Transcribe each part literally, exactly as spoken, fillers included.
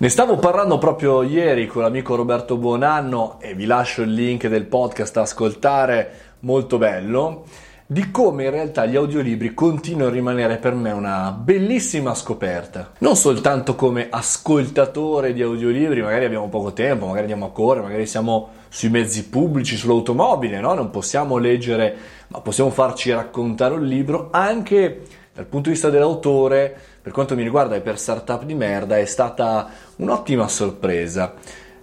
Ne stavo parlando proprio ieri con l'amico Roberto Bonanno, e vi lascio il link del podcast a ascoltare, molto bello, di come in realtà gli audiolibri continuano a rimanere per me una bellissima scoperta. Non soltanto come ascoltatore di audiolibri, magari abbiamo poco tempo, magari andiamo a correre, magari siamo sui mezzi pubblici, sull'automobile, no? Non possiamo leggere, ma possiamo farci raccontare un libro. Anche dal punto di vista dell'autore, per quanto mi riguarda e per Startup di Merda, è stata un'ottima sorpresa.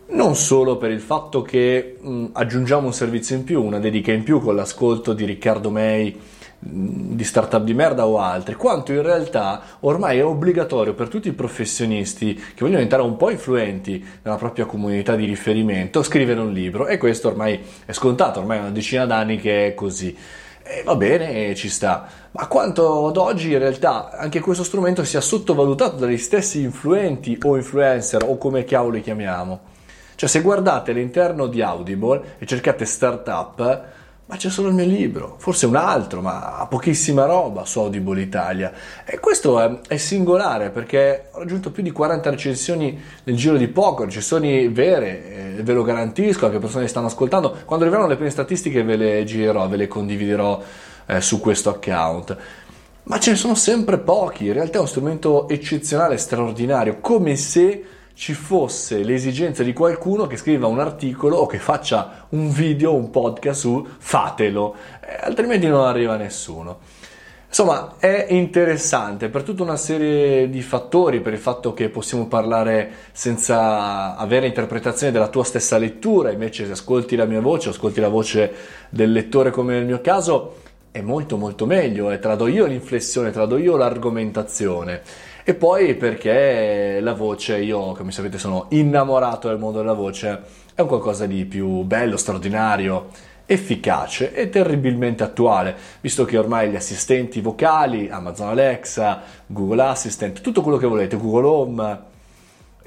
Non solo per il fatto che mh, aggiungiamo un servizio in più, una dedica in più con l'ascolto di Riccardo Mei di Startup di Merda o altri, quanto in realtà ormai è obbligatorio per tutti i professionisti che vogliono diventare un po' influenti nella propria comunità di riferimento scrivere un libro, e questo ormai è scontato, ormai è una decina d'anni che è così. E va bene, ci sta, ma quanto ad oggi in realtà anche questo strumento sia sottovalutato dagli stessi influenti o influencer o come cavolo li chiamiamo. Cioè, se guardate all'interno di Audible e cercate startup, ma c'è solo il mio libro, forse un altro, ma ha pochissima roba su Audible Italia. E questo è, è singolare, perché ho raggiunto più di quaranta recensioni nel giro di poco, recensioni vere, eh, ve lo garantisco, anche persone che stanno ascoltando. Quando arriveranno le prime statistiche ve le girerò, ve le condividerò eh, su questo account. Ma ce ne sono sempre pochi, in realtà è uno strumento eccezionale, straordinario, come se ci fosse l'esigenza di qualcuno che scriva un articolo o che faccia un video, un podcast su fatelo, eh, altrimenti non arriva nessuno. Insomma, è interessante per tutta una serie di fattori, per il fatto che possiamo parlare senza avere interpretazione della tua stessa lettura, invece se ascolti la mia voce, ascolti la voce del lettore come nel mio caso, è molto molto meglio, e trado io l'inflessione, trado io l'argomentazione. E poi perché la voce, io come sapete sono innamorato del mondo della voce, è un qualcosa di più bello, straordinario, efficace e terribilmente attuale, visto che ormai gli assistenti vocali, Amazon Alexa, Google Assistant, tutto quello che volete, Google Home,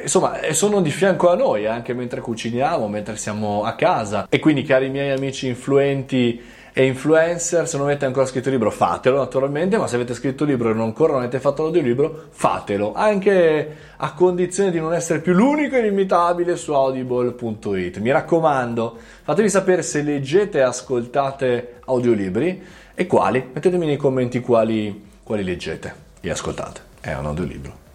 insomma sono di fianco a noi anche mentre cuciniamo, mentre siamo a casa. E quindi, cari miei amici influenti e influencer, se non avete ancora scritto il libro fatelo naturalmente, ma se avete scritto il libro e non ancora non avete fatto l'audiolibro, fatelo, anche a condizione di non essere più l'unico inimitabile su audible punto it. Mi raccomando, fatemi sapere se leggete e ascoltate audiolibri, e quali. Mettetemi nei commenti quali, quali leggete e ascoltate. È un audiolibro.